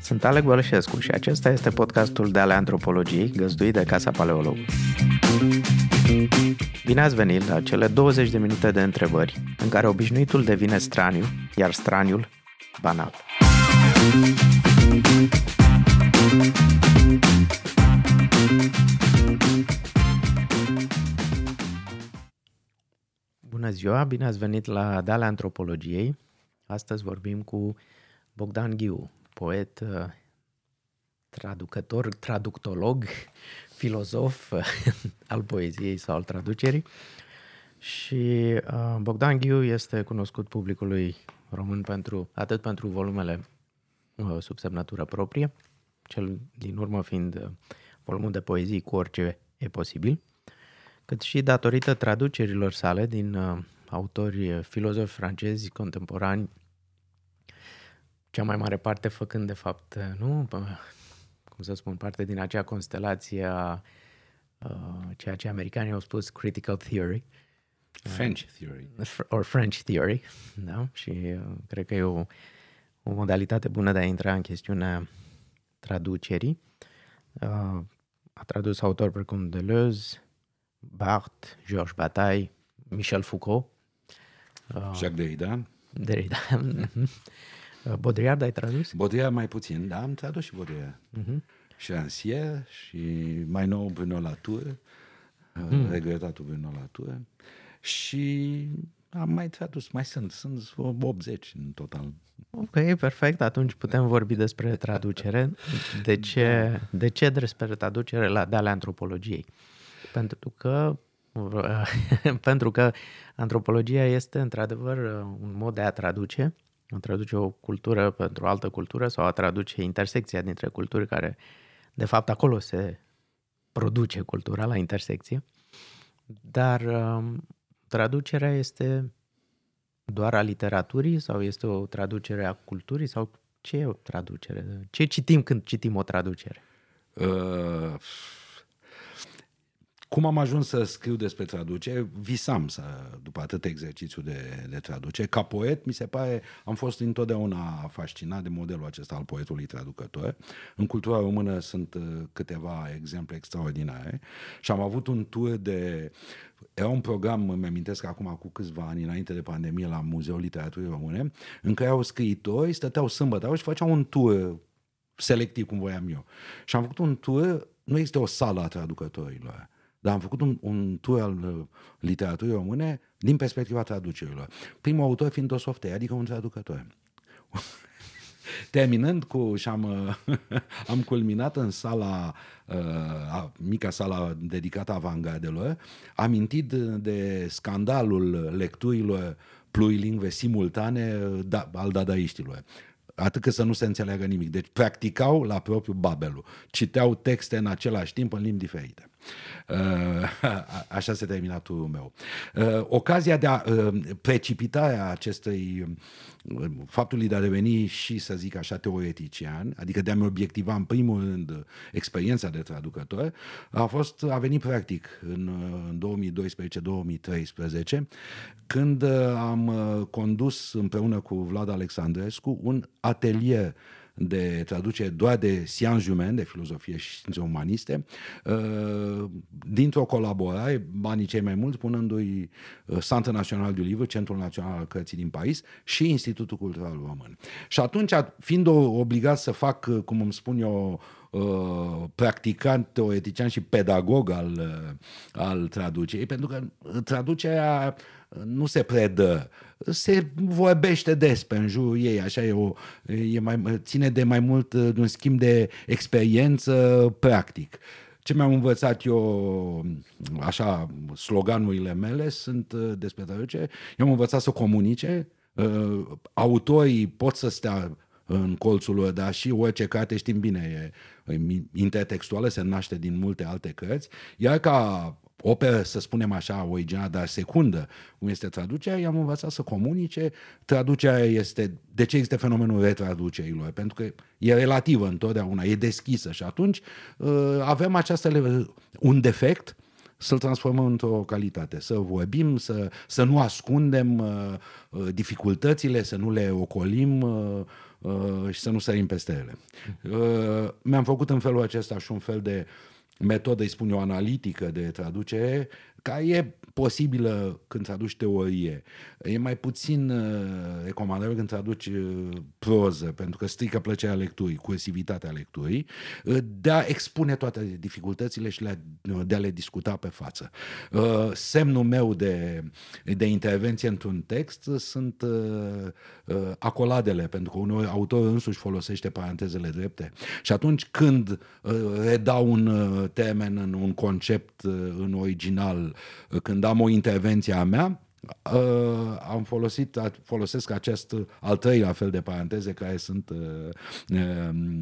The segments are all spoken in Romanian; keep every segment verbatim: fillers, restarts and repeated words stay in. Sunt Alec Bălșescu și acesta este podcastul D'ale antropologiei, găzduit de Casa Paleologului. Bine ați venit la cele douăzeci de minute de întrebări în care obișnuitul devine straniu, iar straniul banal. Bună ziua, bine ați venit la D'ale antropologiei. Astăzi vorbim cu Bogdan Ghiu, poet, traducător, traductolog, filozof al poeziei sau al traducerii. Și Bogdan Ghiu este cunoscut publicului român pentru, atât pentru volumele sub semnătură proprie, cel din urmă fiind volumul de poezii Cu orice e posibil, cât și datorită traducerilor sale din autori filozofi francezi contemporani, cea mai mare parte făcând de fapt, nu, cum să spun, parte din acea constelație a uh, ceea ce americanii au spus critical theory. French uh, theory. Or French theory, da? Și uh, cred că e o, o modalitate bună de a intra în chestiunea traducerii. Uh, a tradus autori precum Deleuze, Barthes, Georges Bataille, Michel Foucault. Uh, Jacques Derrida. Derrida. Baudrillard ai tradus? Baudrillard mai puțin, dar am tradus și Baudrillard. Uh-huh. Și Rancière și mai nou Bruno Latour, mm. regretatul Bruno Latour. Și am mai tradus, mai sunt, sunt optzeci în total. Ok, perfect, atunci putem vorbi despre traducere. De ce, de ce despre traducere la D'ale antropologiei? Pentru că, pentru că antropologia este într-adevăr un mod de a traduce, a traduce o cultură pentru o altă cultură sau a traduce intersecția dintre culturi, care de fapt acolo se produce cultura, la intersecție. Dar traducerea este doar a literaturii sau este o traducere a culturii sau ce e o traducere? Ce citim când citim o traducere? Uh, cum am ajuns să scriu despre traducere? Visam să, după atât exercițiu de, de traducere. Ca poet, mi se pare, am fost întotdeauna fascinat de modelul acesta al poetului traducător. În cultura română sunt câteva exemple extraordinare și am avut un tur de... Era un program, îmi amintesc acum, cu câțiva ani, înainte de pandemie, la Muzeul Literaturii Române, în care erau scriitori, stăteau sâmbătă și făceau un tur selectiv, cum voiam eu. Și am făcut un tur, nu există o sală a traducătorilor, dar am făcut un, un tur al literaturii române din perspectiva traducerilor. Primul autor fiind o softei, adică un traducător. Terminând cu, și am, am culminat în sala, a, mica sala dedicată avangardelor, amintit de scandalul lecturilor plurilingve simultane da, al dadaiștilor. Atât că să nu se înțeleagă nimic. Deci practicau la propriu babelul. Citeau texte în același timp în limbi diferite. Așa se termina turul meu. Ocazia de a precipitarea acestei faptului de a deveni și, să zic așa, teoretician, adică de a-mi obiectiva în primul rând experiența de traducător, a fost, a venit practic în, în două mii doisprezece două mii treisprezece, când am condus împreună cu Vlad Alexandrescu un atelier de traducere doar de sciences humaines, de filozofie și științe umaniste, dintr-o colaborare, banii cei mai mulți, punându-i Centre National du Livre, Centrul Național al Cărții din Paris și Institutul Cultural Român. Și atunci, fiind obligat să fac, cum îmi spun eu, practicant, teoretician și pedagog al, al traducerii, pentru că traducerea nu se predă, se vorbește despre în jurul ei, așa e, o, e mai, ține de mai mult de un schimb de experiență practic. Ce mi-am învățat eu, așa, sloganurile mele sunt despre traducere. Eu am învățat să comunice, autorii pot să stea în colțul lor, dar și orice carte, știm bine, e intertextuală, se naște din multe alte cărți, iar ca operă, să spunem așa, originală, dar secundă, cum este traducerea, i-am învățat să comunice. Traducerea este... De ce există fenomenul retraducerilor? Pentru că e relativă întotdeauna, e deschisă și atunci avem această... un defect să-l transformăm într-o calitate, să vorbim, să, să nu ascundem uh, dificultățile, să nu le ocolim uh, uh, și să nu sărim peste ele. Uh, mi-am făcut în felul acesta și un fel de metodă, îi spun eu, analitică de traducere, care e posibilă când traduci teorie. E mai puțin uh, recomandabil când traduci uh, proză, pentru că strică plăcerea lecturii, cursivitatea lecturii, uh, de a expune toate dificultățile și le, de a le discuta pe față. Uh, semnul meu de, de intervenție într-un text sunt uh, uh, acoladele, pentru că uneori autorul însuși folosește parantezele drepte. Și atunci când uh, redau un uh, termen în un concept uh, în original, uh, când am o intervenție a mea, am folosit, folosesc acest al treilea fel de paranteze care sunt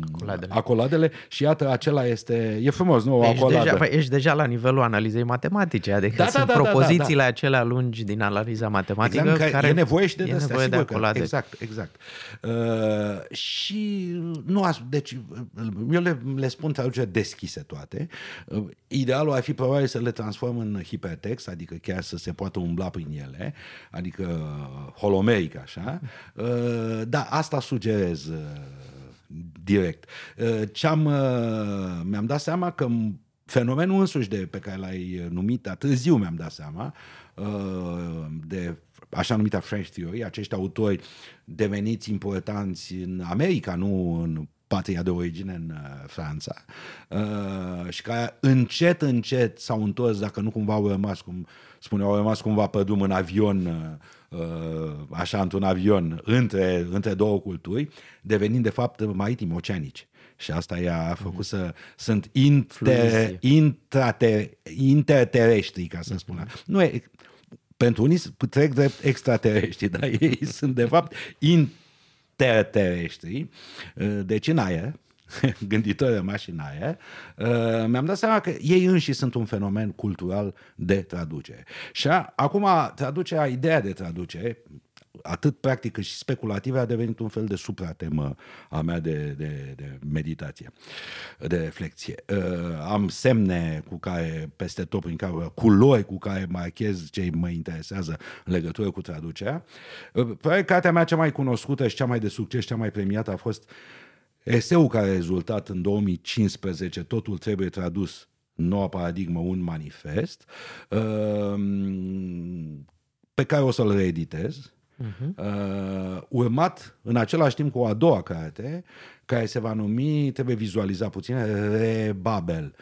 acoladele, acoladele și iată, acela este, e frumos, nu? O acoladă. Ești deja, ești deja la nivelul analizei matematice, adică da, sunt da, da, propozițiile da, da, da. acelea lungi din analiza matematică exact, care e nevoie și de, e nevoie de acolade. Că, exact, exact. Uh, și nu as, deci eu le, le spun traducere deschise toate. Uh, idealul ar fi probabil să le transform în hipertext, adică chiar să se poată umbla prin ele, adică holomeric așa, dar asta sugerez direct. Ce-am, mi-am dat seama că fenomenul însuși de, pe care l-ai numit, târziu mi-am dat seama, de așa numita French Theory, acești autori deveniți importanți în America, nu în patria de origine, în Franța, și care încet, încet s-au întors, dacă nu cumva au rămas, cum spune, au rămas cumva pe drum în avion, așa, într-un avion, între, între două culturi, devenind, de fapt, maritimi, oceanici. Și asta i-a făcut să sunt inter, intrate, intertereștri, ca să spună. Nu e, pentru unii trec drept extraterestri, dar ei sunt, de fapt, intertereștri. terestri, deci în aer, gânditori rămași în aer, mi-am dat seama că ei înși sunt un fenomen cultural de traducere. Și a, acum traducerea, ideea de traducere, atât practică și speculativă, a devenit un fel de supratemă a mea de, de, de meditație, de reflexie. Am semne cu care, peste tot, prin care, culori cu care marchez ce mă interesează în legătură cu traducerea. Probabil cartea mea cea mai cunoscută și cea mai de succes, cea mai premiată a fost eseul care a rezultat în două mii cincisprezece, Totul trebuie tradus, noua paradigmă, un manifest, pe care o să-l reeditez. Uh-huh. Urmat în același timp cu o a doua carte care se va numi, trebuie vizualiza puțin, Rebabel,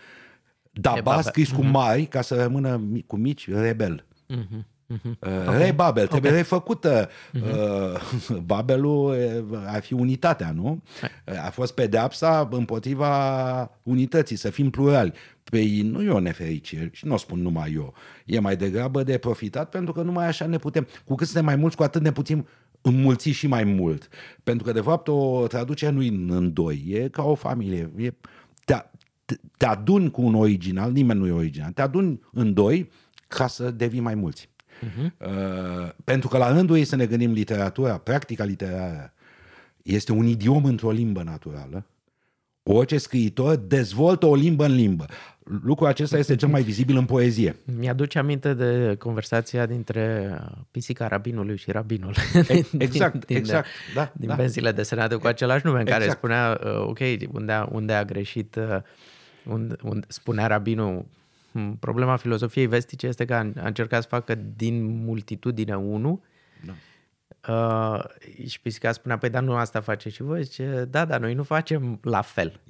Dabas scris cu mari ca să rămână cu mici, Rebel. Uh-huh. Uh-huh. Okay. Rebabel, trebuie okay. refăcută. Uh-huh. Babelul ar fi unitatea, nu? A fost pedeapsa împotriva unității, să fim plurali. Păi nu e o nefericire și nu o spun numai eu. E mai degrabă de profitat, pentru că numai așa ne putem. Cu cât suntem mai mulți, cu atât ne putem înmulți și mai mult. Pentru că, de fapt, o traducere nu e în doi, e ca o familie. E, te, te aduni cu un original, nimeni nu e original, te aduni în doi ca să devii mai mulți. Uh-huh. Uh, pentru că, la rândul ei, să ne gândim, literatura, practica literară, este un idiom într-o limbă naturală. Orice scriitor dezvoltă o limbă în limbă. Lucrul acesta este cel mai vizibil în poezie. Mi-aduce aminte de conversația dintre pisica rabinului și rabinul. Exact, din, din, exact. Da, din da. Benzile desenate cu același nume, în exact. Care spunea, ok, unde a, unde a greșit, unde, unde, spunea rabinul, problema filozofiei vestice este că a încercat să facă din multitudine unul. Da. Uh, și pisica spunea, păi dar nu asta face și voi, zice, da, dar noi nu facem la fel,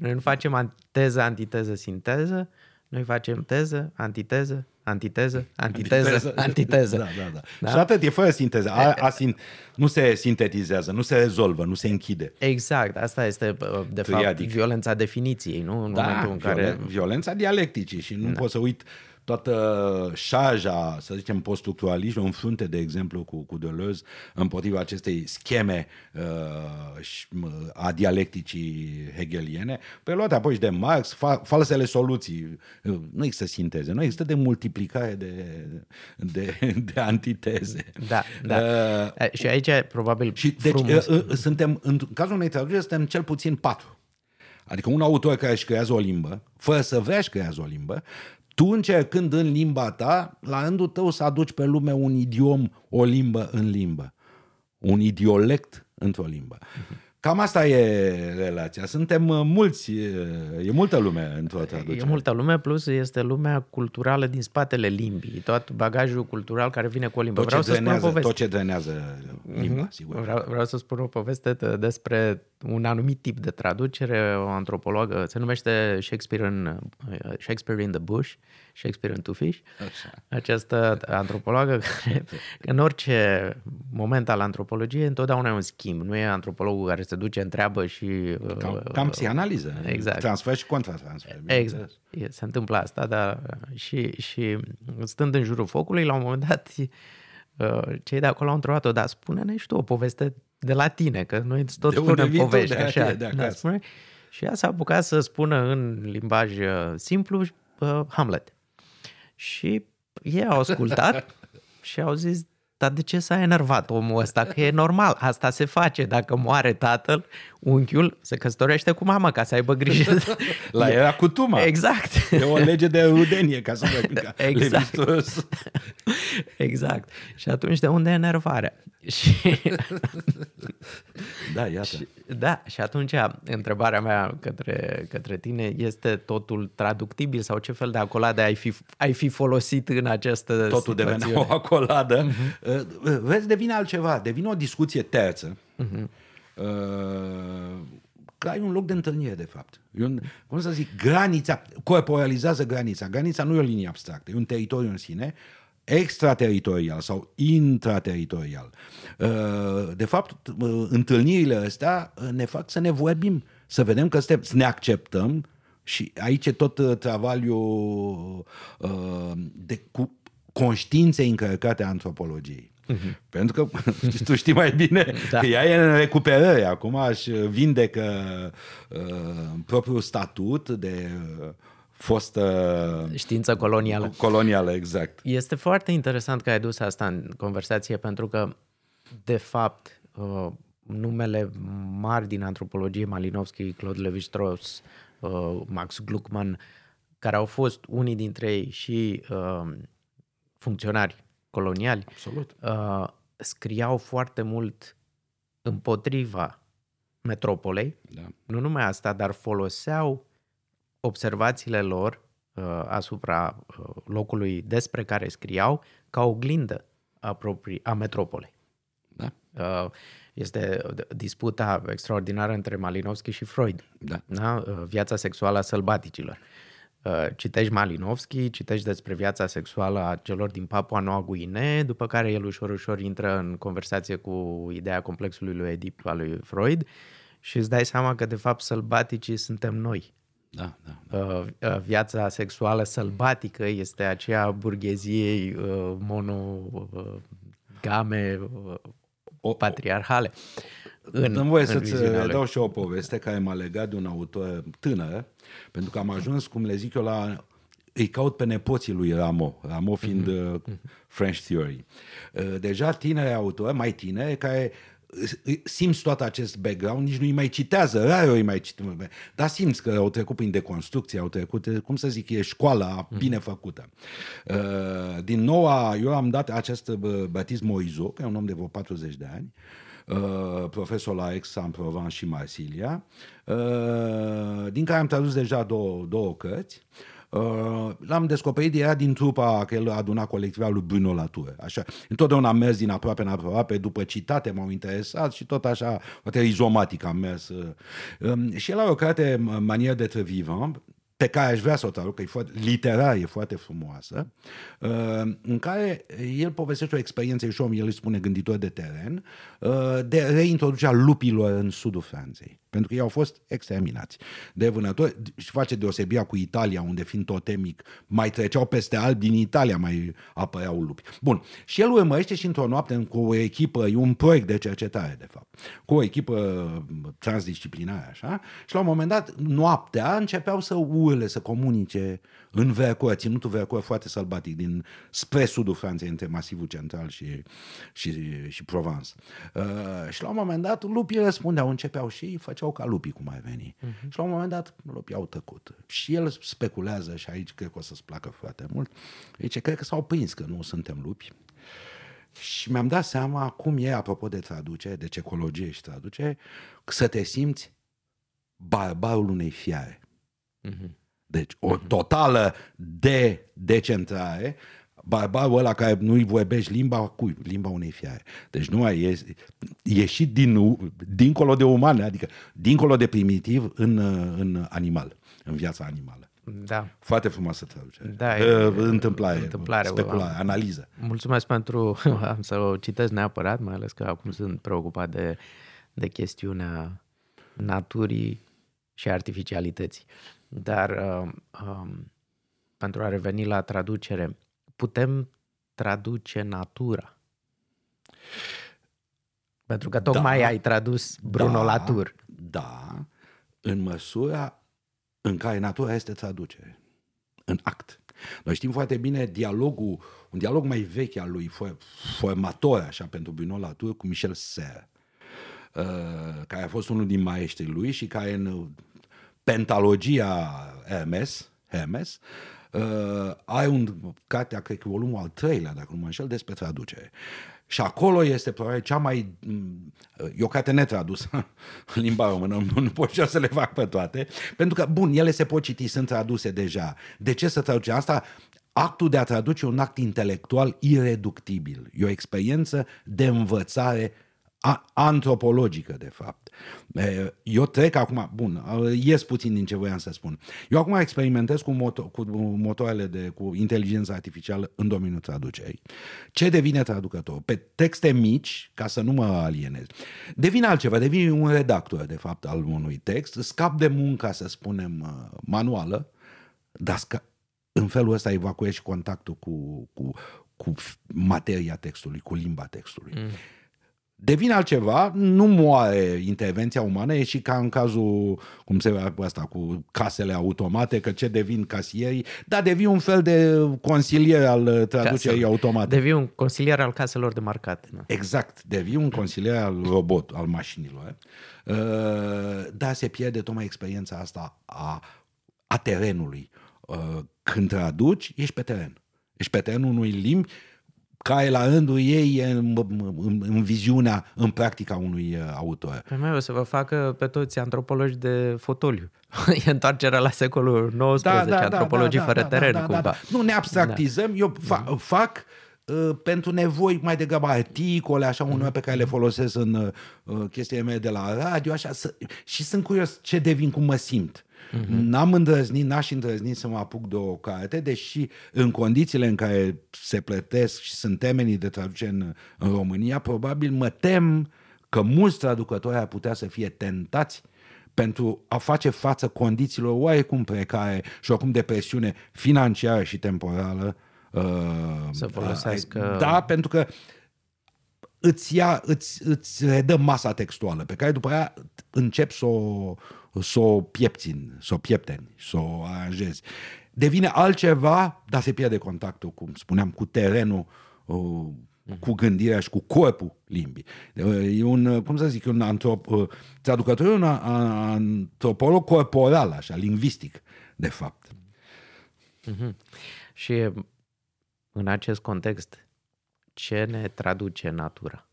noi nu facem teză, antiteză, sinteză, noi facem teză, antiteză, antiteză, antiteză, antiteză, antiteză. Da, da, da. Da? Și atât, e fără sinteză, a, a, nu se sintetizează, nu se rezolvă, nu se închide. Exact, asta este de Triadic. fapt violența definiției, nu? În da, momentul în violen- care... violența dialecticii și nu da. pot să uit toată șarja, să zicem, post-structuralismul în frunte, de exemplu, cu, cu Deleuze, împotriva acestei scheme uh, a dialecticii hegeliene, preluate apoi și de Marx, fa- falsele soluții. Nu există sinteze, nu există de multiplicare de, de, de antiteze. Da, da. Uh, și aici e probabil și, deci, uh, suntem, în cazul unei traduceri, suntem cel puțin patru. Adică un autor care își creează o limbă, fără să vrea își creează o limbă, Tu încercând în limba ta, la rândul tău să aduci pe lume un idiom, o limbă în limbă. Un idiolect într-o limbă. Cam asta e relația. Suntem mulți, e multă lume într-o traducere. E multă lume, plus este lumea culturală din spatele limbii. Tot bagajul cultural care vine cu o limbă. Tot vreau ce să drenează, spun o poveste. Tot ce drenează limba, uh-huh. sigur. Vreau, vreau să spun o poveste despre un anumit tip de traducere. O antropologă, se numește Shakespeare in, Shakespeare in the Bush, Shakespeare in Two Fish. Această antropologă, care, în orice moment al antropologiei, întotdeauna e un schimb. Nu e antropologul care se duce, întreabă și... Cam, cam psihanaliză. Exact. Transfer și contra-transfer. Exact. Se întâmplă asta, dar și, și stând în jurul focului, la un moment dat, cei de acolo au întrebat-o, dar spune-ne și tu o poveste de la tine, că noi tot de spunem povești așa. De da, spune. Și ea s-a apucat să spună în limbaj simplu Hamlet. Și ei au ascultat și au zis, dar de ce s-a enervat omul ăsta? Că e normal, asta se face. Dacă moare tatăl, unchiul se căsătorește cu mama ca să aibă grijă. La era cu tuma. Exact. E o lege de rudenie ca să facă exact. Levi-Strauss. Exact. Și atunci de unde e enervarea? Și... Da, iată. Și, da, și atunci întrebarea mea către, către tine este totul traductibil sau ce fel de acoladă ai fi, ai fi folosit în această situație? Totul devenea o acoladă. Mm-hmm. Vezi, devine altceva, devine o discuție terță, uh-huh. că ai un loc de întâlnire, de fapt. E un, cum să zic, granița, corporalizează granița. Granița nu e o linie abstractă, e un teritoriu în sine, extrateritorial sau intrateritorial. De fapt, întâlnirile astea ne fac să ne vorbim, să vedem că suntem, să ne acceptăm și aici e tot travaliul de cu conștiinței încărcate a antropologiei. Uh-huh. Pentru că tu știi mai bine da. Că ea e în recuperare acum, își vindecă uh, propriul statut de uh, fostă uh, știință colonială. Colonială, exact. Este foarte interesant că ai dus asta în conversație, pentru că de fapt uh, numele mari din antropologie, Malinowski, Claude Lévi-Strauss, uh, Max Gluckmann, care au fost unii dintre ei și uh, funcționari coloniali, absolut. Uh, scriau foarte mult împotriva metropolei, da. Nu numai asta, dar foloseau observațiile lor uh, asupra uh, locului despre care scriau ca oglindă a, proprii, a metropolei. Da. Uh, este disputa extraordinară între Malinowski și Freud, da. Da? Uh, viața sexuală a sălbaticilor. Citești Malinowski, citești despre viața sexuală a celor din Papua Noua Guinee, după care el ușor, ușor intră în conversație cu ideea complexului lui Oedip al lui Freud și îți dai seama că, de fapt, sălbaticii suntem noi. Da, da, da. Viața sexuală sălbatică este aceea burgheziei monogame patriarhale. Dă-mi voie să-ți dau și o poveste care m-a legat de un autor tânăr, pentru că am ajuns, cum le zic eu, la... îi caut pe nepoții lui Rameau, Rameau fiind mm-hmm. French Theory. Deja tineri autori, mai tineri, care simți tot acest background, nici nu îi mai citează, rar îi mai citează, dar simți că au trecut prin deconstrucție, au trecut, cum să zic, e școala bine făcută. Din nou, eu am dat acest Baptiste Morizot, că e un om de vreo patruzeci de ani, Uh, profesor la Aix-en-Provence și Marsilia, uh, din care am tradus deja două, două cărți. Uh, l-am descoperit, era din trupa că el aduna colectiva lui Bruno Latour. Așa, întotdeauna am mers din aproape în aproape, după citate m-au interesat și tot așa, poate rizomatic am mers. Uh, și el are o carte, Manière d'être vivant, pe care aș vrea să o traduc, că e foarte literar, e foarte frumoasă, în care el povestește o experiență, și om, el îi spune gânditor de teren, de reintroducerea lupilor în sudul Franței. Pentru că ei au fost exterminați de vânători și face deosebirea cu Italia, unde fiind totemic, mai treceau peste alb, din Italia mai apăreau lupi. Bun, și el urmărește și într-o noapte cu o echipă, e un proiect de cercetare, de fapt. cu o echipă transdisciplinară, așa, și la un moment dat, noaptea, începeau să urle, să comunice în Vercors, ținutul Vercors foarte sălbatic, din spre sudul Franței, între masivul central și, și, și Provence. Uh, și la un moment dat, lupii răspundeau, începeau și făceau ca lupii, cum ar veni. Uh-huh. Și la un moment dat, lupii au tăcut. Și el speculează, și aici cred că o să-ți placă foarte mult, zice, cred că s-au prins că nu suntem lupi. Și mi-am dat seama cum e, apropo de traducere, deci ecologie și traducere, să te simți barbarul unei fiare. Mm-hmm. Deci o totală de decentrare, barbarul ăla care nu-i vorbești limba, cui? Limba unei fiare. Deci nu mai e, ieșit din, dincolo de uman, adică dincolo de primitiv în, în animal, în viața animală. Da. Foarte frumoasă traducere. Da, e, întâmplare, întâmplare speculare, analiză. Mulțumesc pentru, am să o citesc neapărat, mai ales că acum sunt preocupat de, de chestiunea naturii și artificialității. Dar um, pentru a reveni la traducere, putem traduce natura? Pentru că tocmai da, ai tradus Bruno da, Latour. Da, în măsura în care natura este traducere, în act. Noi știm foarte bine dialogul, un dialog mai vechi al lui, formator așa pentru Bruno Latour, cu Michel Serre, care a fost unul din maestrii lui și care în pentalogia Hermes, Hermes are un cartea, cred că volumul al treilea, dacă nu mă înșel, despre traducere. Și acolo este probabil cea mai... E o carte netradusă în limba română, nu, nu pot și să le fac pe toate, pentru că, bun, ele se pot citi, sunt traduse deja. De ce să traduce asta? Actul de a traduce e un act intelectual ireductibil. E o experiență de învățare a- antropologică, de fapt. Eu trec acum... Bun, ies puțin din ce voiam să spun. Eu acum experimentez cu, moto- cu motoarele de... cu inteligența artificială în domeniul traducerii. Ce devine traducător? Pe texte mici, ca să nu mă alienez, devine altceva, devine un redactor, de fapt, al unui text. Scap de munca, să spunem, manuală, dar sca- în felul ăsta evacuești contactul cu, cu, cu materia textului, cu limba textului. Mm. Devine altceva, nu moare intervenția umană, e și ca în cazul, cum se vede asta, cu casele automate, că ce devin casierii, dar devii un fel de consilier al traducerii Casă. automate. Devii un consilier al caselor de marcat. Nu? Exact, devii un consilier al robot, al mașinilor. Dar se pierde tocmai experiența asta a, a terenului. Când traduci, ești pe teren. Ești pe terenul unui limbi, care la rândul ei e în, în, în viziunea, în practica unui autor. Păi mai o să vă facă pe toți antropologi de fotoliu. E întoarcerea la secolul nouăsprezece, da, da, antropologii da, da, fără da, teren, da, da, cumva. Da, da. Nu ne abstractizăm, da. eu fa- da. fac uh, pentru nevoi mai degrabă articole, așa, unul pe care le folosesc în uh, chestiile mele de la radio, așa, să, și sunt curios ce devin, cum mă simt. Uh-huh. N-am îndrăznit, n-aș îndrăzni să mă apuc de o carte, deși în condițiile în care se plătesc și sunt temenii de traducere în, în România, probabil mă tem că mulți traducători ar putea să fie tentați pentru a face față condițiilor oarecum precare și oricum de presiune financiară și temporală. Să folosească... Da, pentru că îți, ia, îți, îți redă masa textuală pe care după aia începi să o... s-o pieptin, s-o piepteni, s-o aranjezi. Devine altceva, dar se pierde contactul, cum spuneam, cu terenul, cu gândirea și cu corpul limbii. E un, cum să zic, un antrop, traducător, un antropolog corporal, așa, lingvistic, de fapt. Mm-hmm. Și în acest context, ce ne traduce natura?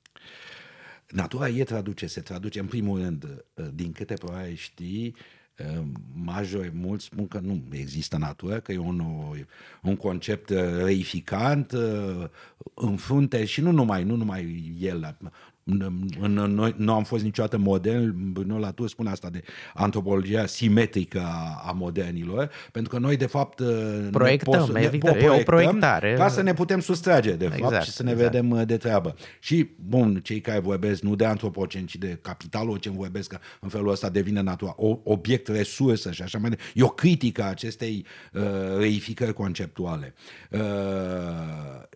Natura e traduce, se traduce în primul rând, din câte probabil știi, majori mulți spun că nu există natură, că e un, un concept reificant, în frunte și nu numai, nu numai el. Noi nu am fost niciodată modern, Bruno Latour spune asta de antropologia simetrică a modernilor, pentru că noi de fapt proiectăm, ne, evident, ne, o, proiectăm o proiectare ca să ne putem sustrage de exact, fapt și să ne exact. vedem de treabă. Și bun, cei care vorbesc nu de antropocen, ci de capitalocen vorbesc că în felul ăsta devine natura o, obiect, resursă și așa mai departe. E o critică a acestei uh, reificări conceptuale. Uh,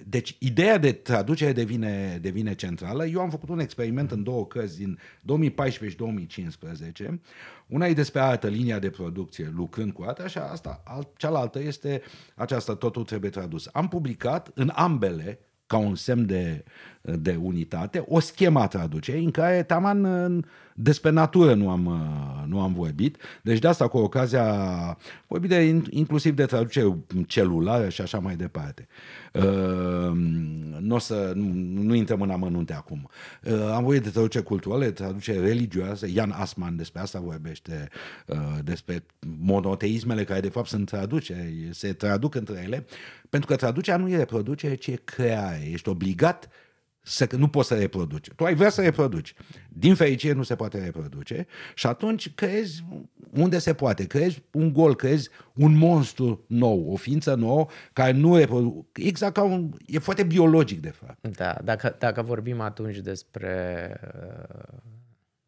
deci ideea de traducere devine, devine centrală. Eu am făcut un experiment în două cărți din două mii paisprezece și două mii cincisprezece. Una e despre artă, linia de producție, lucrând cu artă, și asta, cealaltă este aceasta, totul trebuie tradus. Am publicat în ambele, ca un semn de, de unitate, o schemă a traducerii în care taman despre natură nu am, nu am vorbit. Deci de asta, cu ocazia, vorbit de, inclusiv de traducere celulară și așa mai departe. N-o să, nu, nu intrăm în amănunte acum. Am vorbit de traducere culturală, de traducere religioasă. Jan Assmann despre asta vorbește, despre monoteismele care de fapt sunt traduceri, se traduc între ele, pentru că traducerea nu e reproducere, ci e creare. Ești obligat să, nu poți să reproduci. Tu ai vrea să reproduci. Din fericire nu se poate reproduce și atunci creezi unde se poate. Creezi un gol, creezi un monstru nou, o ființă nouă care nu reproduce. Exact ca un... E foarte biologic, de fapt. Da, dacă, dacă vorbim atunci despre uh,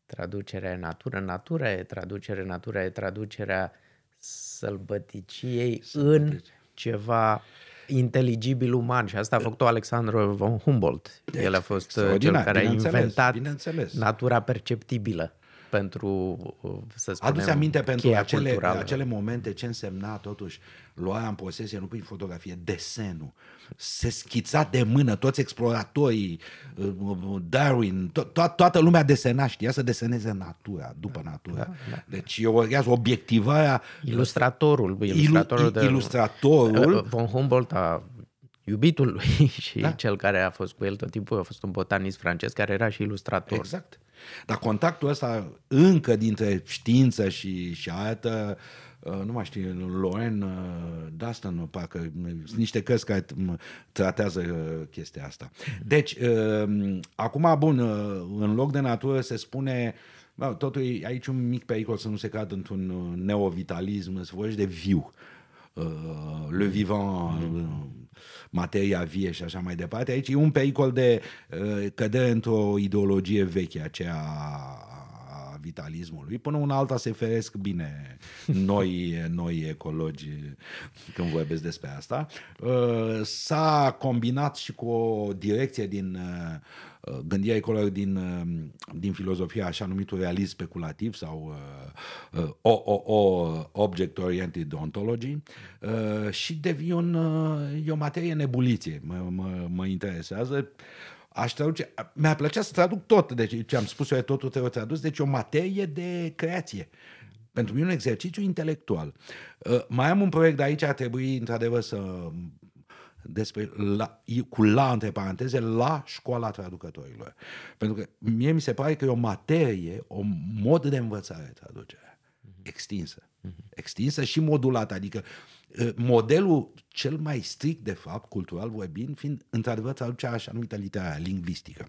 traducerea natură, natura e traducere, natura e traducerea sălbăticiei Sălbătici. în ceva... inteligibil uman, și asta a făcut-o Alexandru von Humboldt. El a fost cel care a inventat natura perceptibilă pentru, să spunem, adu-ți aminte pentru acele, acele momente ce însemna totuși luarea în posesie, nu prin fotografie, desenul. Se schița de mână, toți exploratorii, Darwin, to- to- toată lumea desena, știa să deseneze natura, după natura. Da, da. Deci eu urmează obiectivarea... Ilustratorul. Ilustratorul. De, ilustratorul. Von Humboldt a... iubitul lui și da. cel care a fost cu el tot timpul a fost un botanist francez care era și ilustrator. Exact. Dar contactul ăsta încă dintre știință și, și artă, nu mai știu, Loren Dastan, parcă sunt niște cărți care tratează chestia asta. Deci, acum, bun, în loc de natură se spune... Totul e aici un mic pericol să nu se cadă într-un neovitalism, să vorbești de viu. Le vivant... Mm-hmm. materia vie și așa mai departe. Aici e un pericol de uh, cădere într-o ideologie veche, aceea a vitalismului. Până una alta se feresc bine noi, noi ecologi când vorbesc despre asta. Uh, s-a combinat și cu o direcție din uh, gândirea ecologică din, uh, din filozofia așa numitul realism speculativ sau uh, uh, Object Oriented Ontology uh, și devine un, uh, e o materie în ebuliție. Mă, mă, mă interesează. Aș traduce, mi-ar plăcea să traduc tot, deci ce am spus eu, totul trebuie tradus, deci o materie de creație. Pentru mine un exercițiu intelectual. Uh, mai am un proiect de aici, ar trebui într-adevăr să... Despre la, cu la, între paranteze, la școala traducătorilor. Pentru că mie mi se pare că e o materie, un mod de învățare traducerea. Extinsă. Extinsă și modulată. Adică modelul cel mai strict, de fapt, cultural vorbind, fiind într-adevăr traducerea așa numită literară, lingvistică.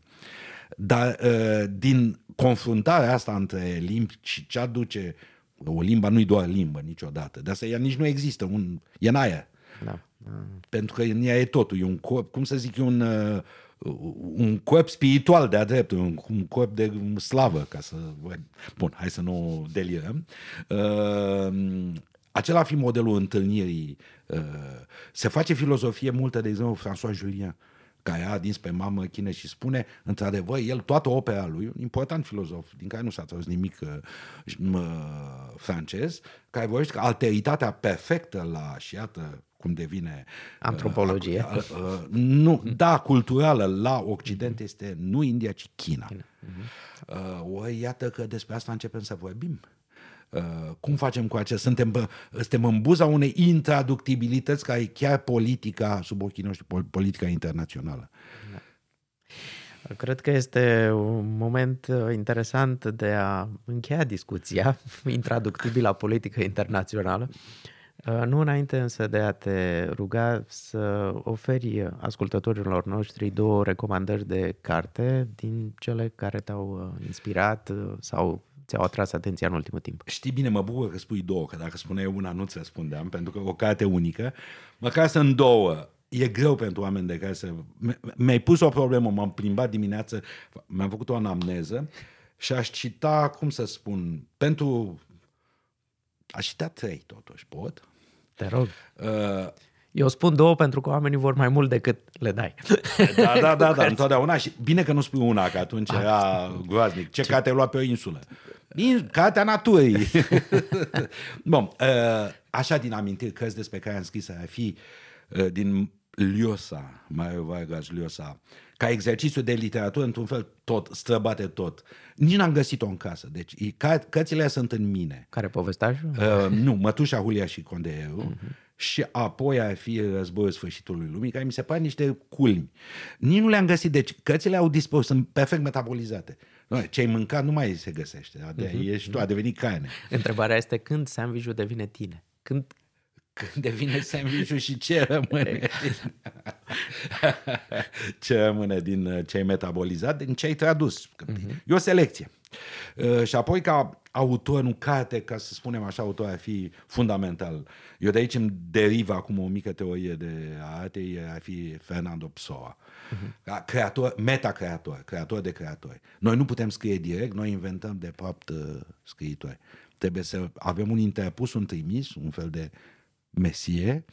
Dar din confruntarea asta între limbi și ce aduce o limbă, nu-i doar limbă niciodată. De asta ea nici nu există. Un, e în aer. Da. Pentru că în ea e totul, e un corp, cum să zic, e un, un corp spiritual de-a dreptul, un, un corp de slavă, ca să... Bun, hai să nu delirăm. Acela fi modelul întâlnirii. Se face filozofie multă, de exemplu, François Julien, care a adins pe mamă chine și spune, într-adevăr, el, toată opera lui, un important filozof, din care nu s-a tras nimic uh, francez, care vorbește că alteritatea perfectă la șiată, cum devine... Antropologie. Uh, uh, uh, nu, da, culturală la Occident este nu India, ci China. Uh, ori, iată că despre asta începem să vorbim. Uh, cum facem cu acest? Suntem, suntem în buza unei intraductibilități care e chiar politica sub ochii noștri, politica internațională. Da. Cred că este un moment interesant de a încheia discuția intraductibilă a politică internațională. Nu înainte însă de a te ruga să oferi ascultătorilor noștri două recomandări de carte din cele care te-au inspirat sau ți-au atras atenția în ultimul timp. Știi bine, mă bucur că spui două, că dacă spuneai una nu ți răspundeam, pentru că o carte unică, măcar sunt două. E greu pentru oameni de care să... Mi-ai pus o problemă, m-am plimbat dimineață, mi-am făcut o anamneză și aș cita, cum să spun, pentru... Aș cita trei, totuși, pot? Te rog. Uh, Eu spun două pentru că oamenii vor mai mult decât le dai. Da, da, da, da, întotdeauna. Și bine că nu spui una, că atunci a, era groaznic. Ce, ce cate lua pe o insulă? Catea naturii. Bun, așa din amintiri, cărți despre care am scris ar fi din Llosa, Mario Vargas Llosa, ca exercițiu de literatură, într-un fel, tot, străbate tot. Nici n-am găsit-o în casă. Deci, cărțile aia sunt în mine. Care povestașul? Uh, nu, Mătușa, Hulia și Condeierul. Uh-huh. Și apoi ar fi Războiul Sfârșitului Lumii, care mi se pare niște culmi. Nici nu le-am găsit. Deci, cărțile au dispărut, sunt perfect metabolizate. Ce-ai mâncat nu mai se găsește. Adea, uh-huh. Ești tu, a devenit carne. Întrebarea este când sandwich-ul devine tine? Când... Când devine sandwich-ul și ce rămâne? Ce rămâne din ce ai metabolizat, din ce ai tradus. Uh-huh. E o selecție. Uh, și apoi ca autor, nu carte, ca să spunem așa, autor ar fi fundamental. Eu de aici îmi deriv acum o mică teorie de arte, ar fi Fernando Pessoa. Uh-huh. Creator, metacreator, creator de creatori. Noi nu putem scrie direct, noi inventăm de fapt uh, scriitori. Trebuie să avem un interpus, un trimis, un fel de Mesie,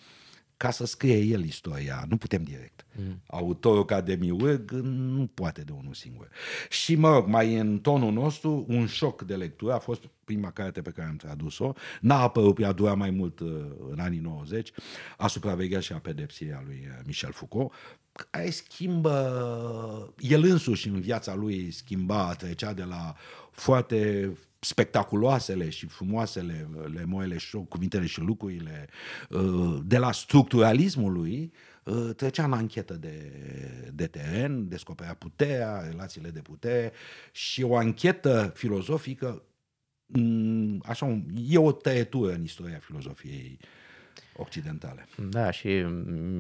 ca să scrie el istoria. Nu putem direct. Mm. Autorul ca demiurg nu poate de unul singur. Și mă rog, mai în tonul nostru, un șoc de lectură a fost prima carte pe care am tradus-o. N-a apărut, a durat mai mult în anii nouăzeci, A supravegheat și a pedepsit a lui Michel Foucault. Aia schimbă, el însuși în viața lui schimba, trecea de la foarte spectaculoasele și frumoasele lemoele, cuvintele și lucrurile, de la structuralismului, trecea în anchetă de, de teren, descoperea puterea, relațiile de putere și o anchetă filozofică, așa, e o tăietură în istoria filozofiei occidentale. Da, și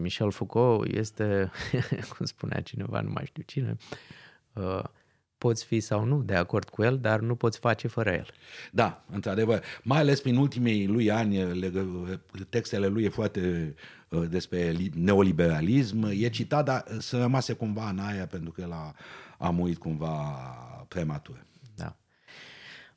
Michel Foucault este, cum spunea cineva, nu mai știu cine, uh, poți fi sau nu de acord cu el, dar nu poți face fără el. Da, într-adevăr. Mai ales prin ultimii lui ani, le, textele lui e foarte uh, despre neoliberalism. E citat, dar se rămase cumva în aia pentru că el a, a murit cumva prematur. Da.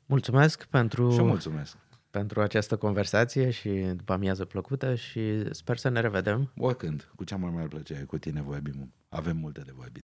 Mulțumesc pentru... Și mulțumesc. Pentru această conversație și după amiază plăcută și sper să ne revedem. Oricând, cu cea mai mare plăcere, cu tine vorbim. Avem multe de vorbit.